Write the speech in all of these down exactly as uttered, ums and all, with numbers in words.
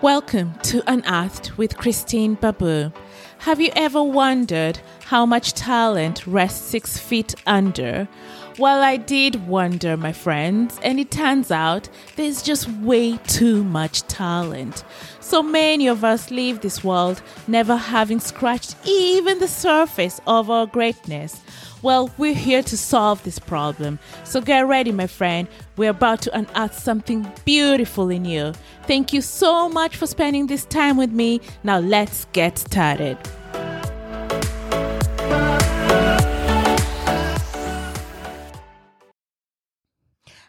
Welcome to Unearthed with Christine Babu. Have you ever wondered how much talent rests six feet under? Well, I did wonder, my friends, and it turns out there's just way too much talent. So many of us leave this world never having scratched even the surface of our greatness. Well, we're here to solve this problem. So get ready, my friend. We're about to unearth something beautiful in you. Thank you so much for spending this time with me. Now let's get started.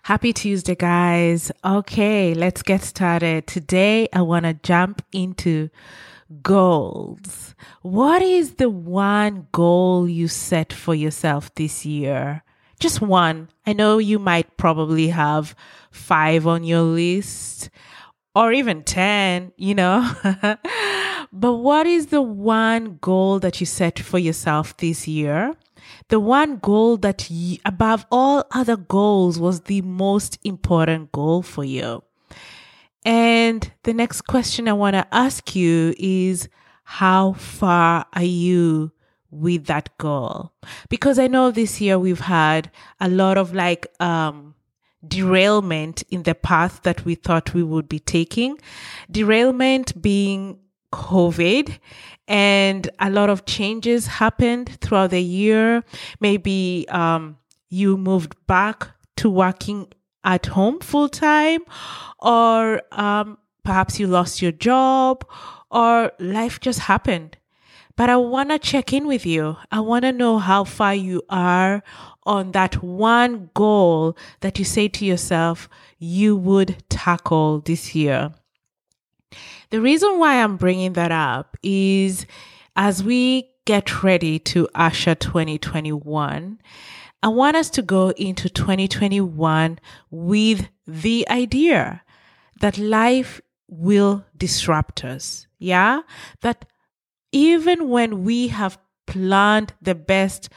Happy Tuesday, guys. Okay, let's get started. Today, I want to jump into goals. What is the one goal you set for yourself this year? Just one. I know you might probably have five on your list or even ten, you know. But what is the one goal that you set for yourself this year? The one goal that you, above all other goals, was the most important goal for you. And the next question I want to ask you is, how far are you with that goal? Because I know this year we've had a lot of like um, derailment in the path that we thought we would be taking. Derailment being COVID, and a lot of changes happened throughout the year. Maybe um, you moved back to working at home full time, or um, perhaps you lost your job, or life just happened. But I want to check in with you. I want to know how far you are on that one goal that you say to yourself you would tackle this year. The reason why I'm bringing that up is, as we get ready to usher twenty twenty-one, I want us to go into twenty twenty-one with the idea that life will disrupt us. Yeah? That even when we have planned the best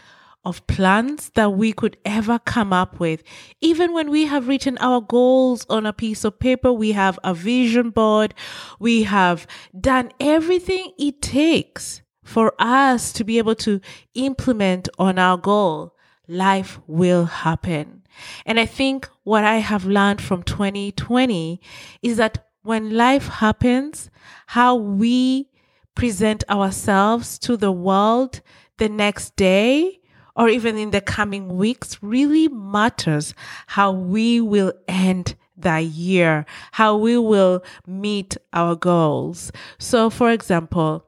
of plans that we could ever come up with, even when we have written our goals on a piece of paper, we have a vision board, we have done everything it takes for us to be able to implement on our goal, life will happen. And I think what I have learned from twenty twenty is that when life happens, how we present ourselves to the world the next day, or even in the coming weeks, really matters how we will end that year, how we will meet our goals. So for example,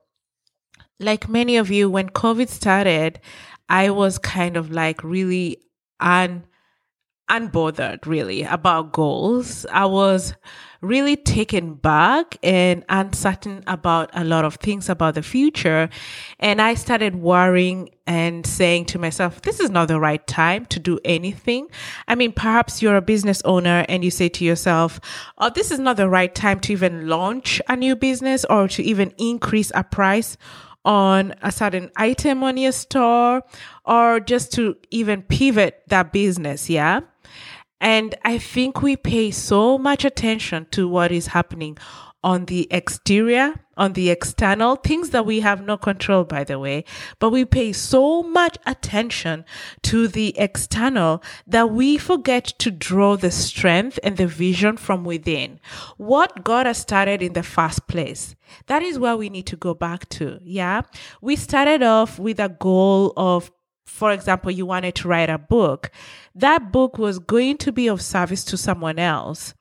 like many of you, when COVID started, I was kind of like really un unbothered really about goals. I was really taken back and uncertain about a lot of things about the future. And I started worrying and saying to myself, this is not the right time to do anything. I mean, perhaps you're a business owner and you say to yourself, oh, this is not the right time to even launch a new business or to even increase a price on a certain item on your store, or just to even pivot that business. Yeah. And I think we pay so much attention to what is happening on the exterior, on the external, things that we have no control, by the way, but we pay so much attention to the external that we forget to draw the strength and the vision from within. What got us started in the first place? That is where we need to go back to, yeah? We started off with a goal of, for example, you wanted to write a book. That book was going to be of service to someone else.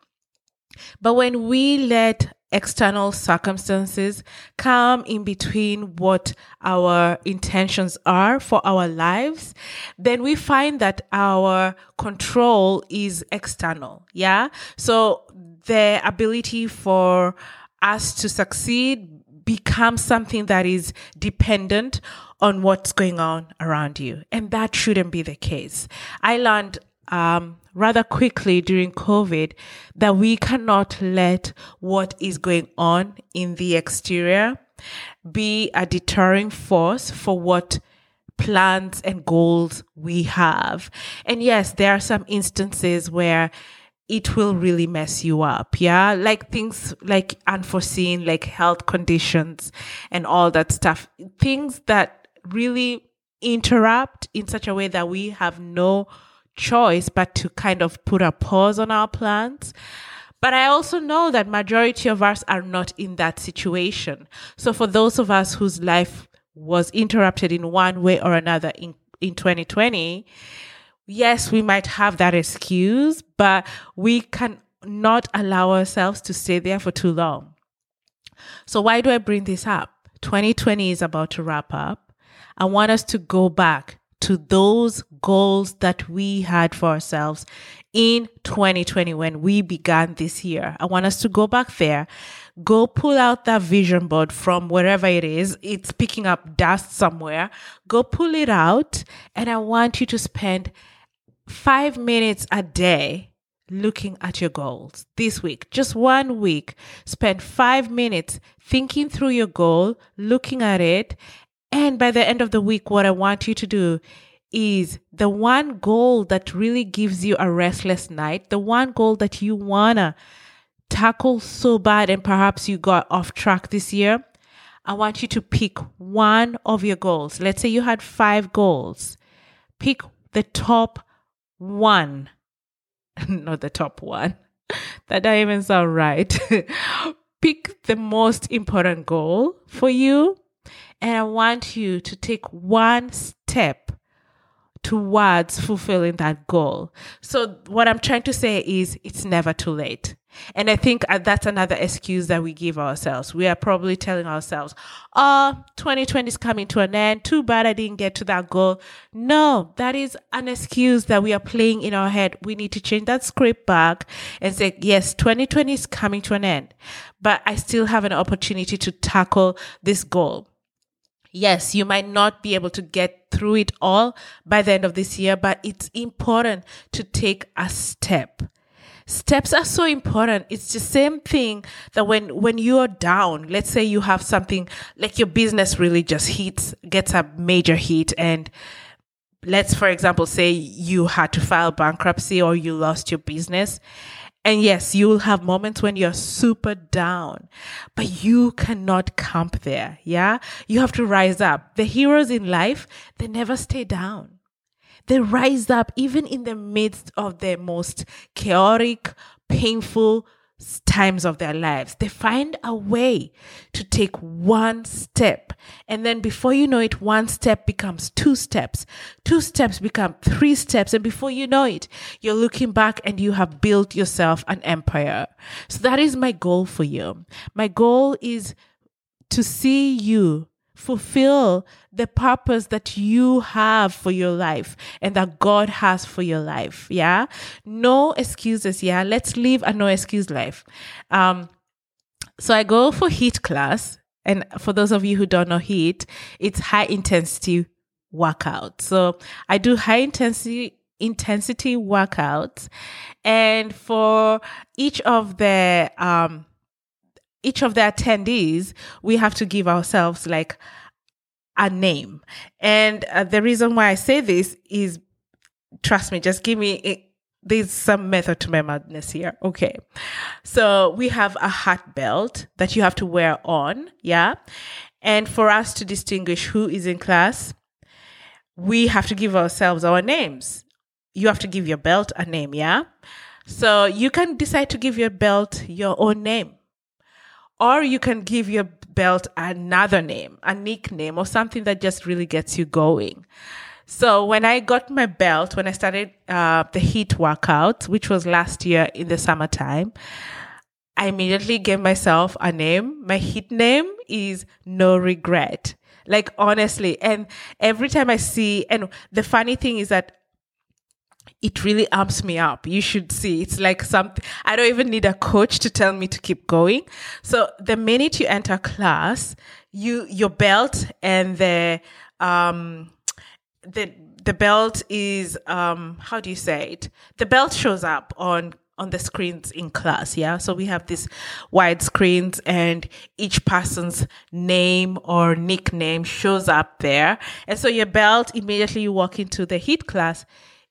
But when we let external circumstances come in between what our intentions are for our lives, then we find that our control is external. Yeah. So the ability for us to succeed becomes something that is dependent on what's going on around you. And that shouldn't be the case. I learned, um, rather quickly during COVID that we cannot let what is going on in the exterior be a deterring force for what plans and goals we have. And yes, there are some instances where it will really mess you up. Yeah. Like things like unforeseen, like health conditions and all that stuff. Things that really interrupt in such a way that we have no choice but to kind of put a pause on our plans. But I also know that majority of us are not in that situation. So for those of us whose life was interrupted in one way or another in, in twenty twenty, yes, we might have that excuse, but we can not allow ourselves to stay there for too long. So why do I bring this up? twenty twenty is about to wrap up. I want us to go back to those goals that we had for ourselves in twenty twenty when we began this year. I want us to go back there, go pull out that vision board from wherever it is. It's picking up dust somewhere. Go pull it out, and I want you to spend five minutes a day looking at your goals this week. Just one week, spend five minutes thinking through your goal, looking at it. And by the end of the week, what I want you to do is the one goal that really gives you a restless night, the one goal that you want to tackle so bad and perhaps you got off track this year. I want you to pick one of your goals. Let's say you had five goals. Pick the top one. Not the top one. That doesn't even sound right. Pick the most important goal for you. And I want you to take one step towards fulfilling that goal. So what I'm trying to say is it's never too late. And I think that's another excuse that we give ourselves. We are probably telling ourselves, oh, twenty twenty is coming to an end. Too bad I didn't get to that goal. No, that is an excuse that we are playing in our head. We need to change that script back and say, yes, twenty twenty is coming to an end, but I still have an opportunity to tackle this goal. Yes, you might not be able to get through it all by the end of this year, but it's important to take a step. Steps are so important. It's the same thing that when, when you're down, let's say you have something like your business really just hits, gets a major hit. And let's, for example, say you had to file bankruptcy or you lost your business. And yes, you will have moments when you're super down, but you cannot camp there. Yeah. You have to rise up. The heroes in life, they never stay down. They rise up even in the midst of their most chaotic, painful times of their lives. They find a way to take one step. And then before you know it, one step becomes two steps. Two steps become three steps. And before you know it, you're looking back and you have built yourself an empire. So that is my goal for you. My goal is to see you fulfill the purpose that you have for your life and that God has for your life. Yeah. No excuses. Yeah. Let's live a no excuse life. Um, so I go for HIIT class. And for those of you who don't know HIIT, it's high intensity workout. So I do high intensity intensity workouts. And for each of the, um, each of the attendees, we have to give ourselves like a name. And uh, the reason why I say this is, trust me, just give me, it, there's some method to my madness here. Okay. So we have a heart belt that you have to wear on. Yeah. And for us to distinguish who is in class, we have to give ourselves our names. You have to give your belt a name. Yeah. So you can decide to give your belt your own name. Or you can give your belt another name, a nickname, or something that just really gets you going. So when I got my belt, when I started uh, the HIIT workout, which was last year in the summertime, I immediately gave myself a name. My HIIT name is No Regret. Like, honestly. And every time I see, and the funny thing is that it really amps me up. You should see. It's like something, I don't even need a coach to tell me to keep going. So the minute you enter class, you, your belt and the, um, the, the belt is, um, how do you say it? The belt shows up on, on the screens in class. Yeah. So we have these wide screens and each person's name or nickname shows up there. And so your belt, immediately you walk into the HIIT class,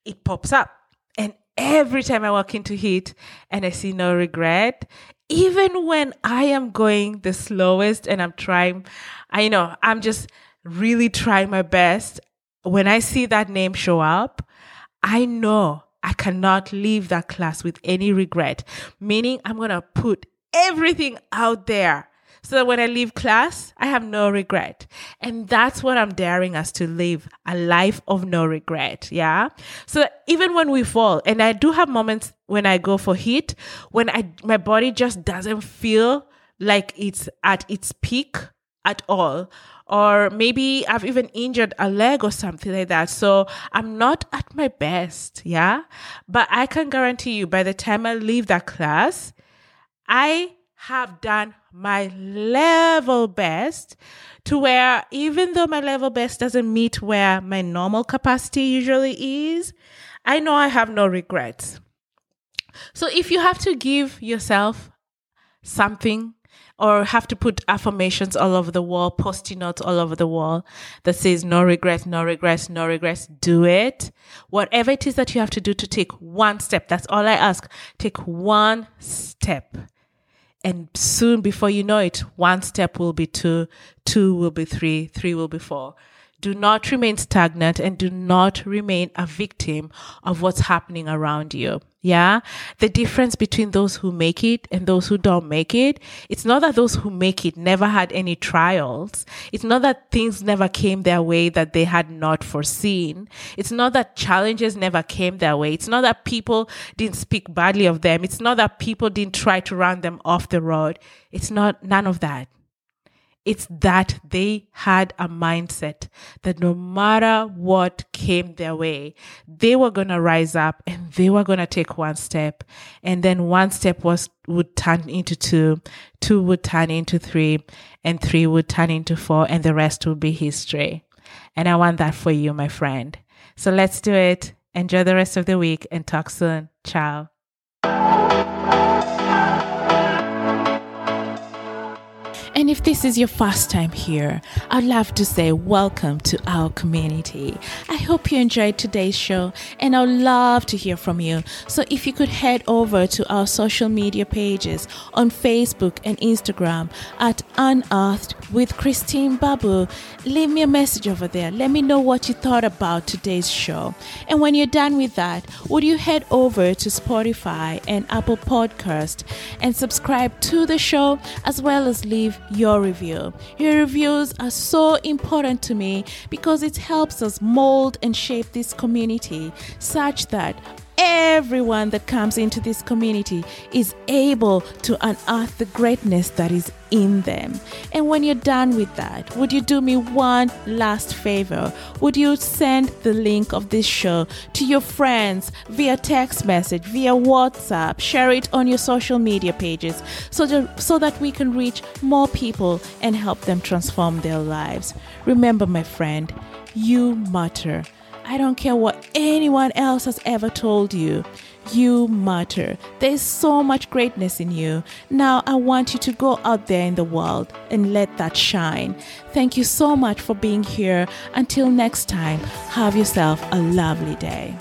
it pops up and every time I walk into HIIT and I see no regret, even when I am going the slowest and I'm trying, I know I'm just really trying my best. When I see that name show up, I know I cannot leave that class with any regret, meaning I'm going to put everything out there so that when I leave class, I have no regret. And that's what I'm daring us to live, a life of no regret, yeah? So even when we fall, and I do have moments when I go for HIIT, when I my body just doesn't feel like it's at its peak at all. Or maybe I've even injured a leg or something like that. So I'm not at my best, yeah? But I can guarantee you by the time I leave that class, I have done my level best to where even though my level best doesn't meet where my normal capacity usually is, I know I have no regrets. So if you have to give yourself something or have to put affirmations all over the wall, post-it notes all over the wall that says no regrets, no regrets, no regrets, do it. Whatever it is that you have to do to take one step, that's all I ask. Take one step. And soon before you know it, one step will be two, two will be three, three will be four. Do not remain stagnant and do not remain a victim of what's happening around you. Yeah? The difference between those who make it and those who don't make it, it's not that those who make it never had any trials. It's not that things never came their way that they had not foreseen. It's not that challenges never came their way. It's not that people didn't speak badly of them. It's not that people didn't try to run them off the road. It's not none of that. It's that they had a mindset that no matter what came their way, they were going to rise up and they were going to take one step. And then one step was would turn into two, two would turn into three, and three would turn into four, and the rest would be history. And I want that for you, my friend. So let's do it. Enjoy the rest of the week and talk soon. Ciao. And if this is your first time here, I'd love to say welcome to our community. I hope you enjoyed today's show and I'd love to hear from you. So if you could head over to our social media pages on Facebook and Instagram at Unearthed with Christine Babu, leave me a message over there. Let me know what you thought about today's show. And when you're done with that, would you head over to Spotify and Apple Podcast and subscribe to the show as well as leave your review. Your reviews are so important to me because it helps us mold and shape this community such that everyone that comes into this community is able to unearth the greatness that is in them. And when you're done with that, would you do me one last favor? Would you send the link of this show to your friends via text message, via WhatsApp, share it on your social media pages so that, so that we can reach more people and help them transform their lives. Remember, my friend, you matter. I don't care what anyone else has ever told you. You matter. There's so much greatness in you. Now I want you to go out there in the world and let that shine. Thank you so much for being here. Until next time, have yourself a lovely day.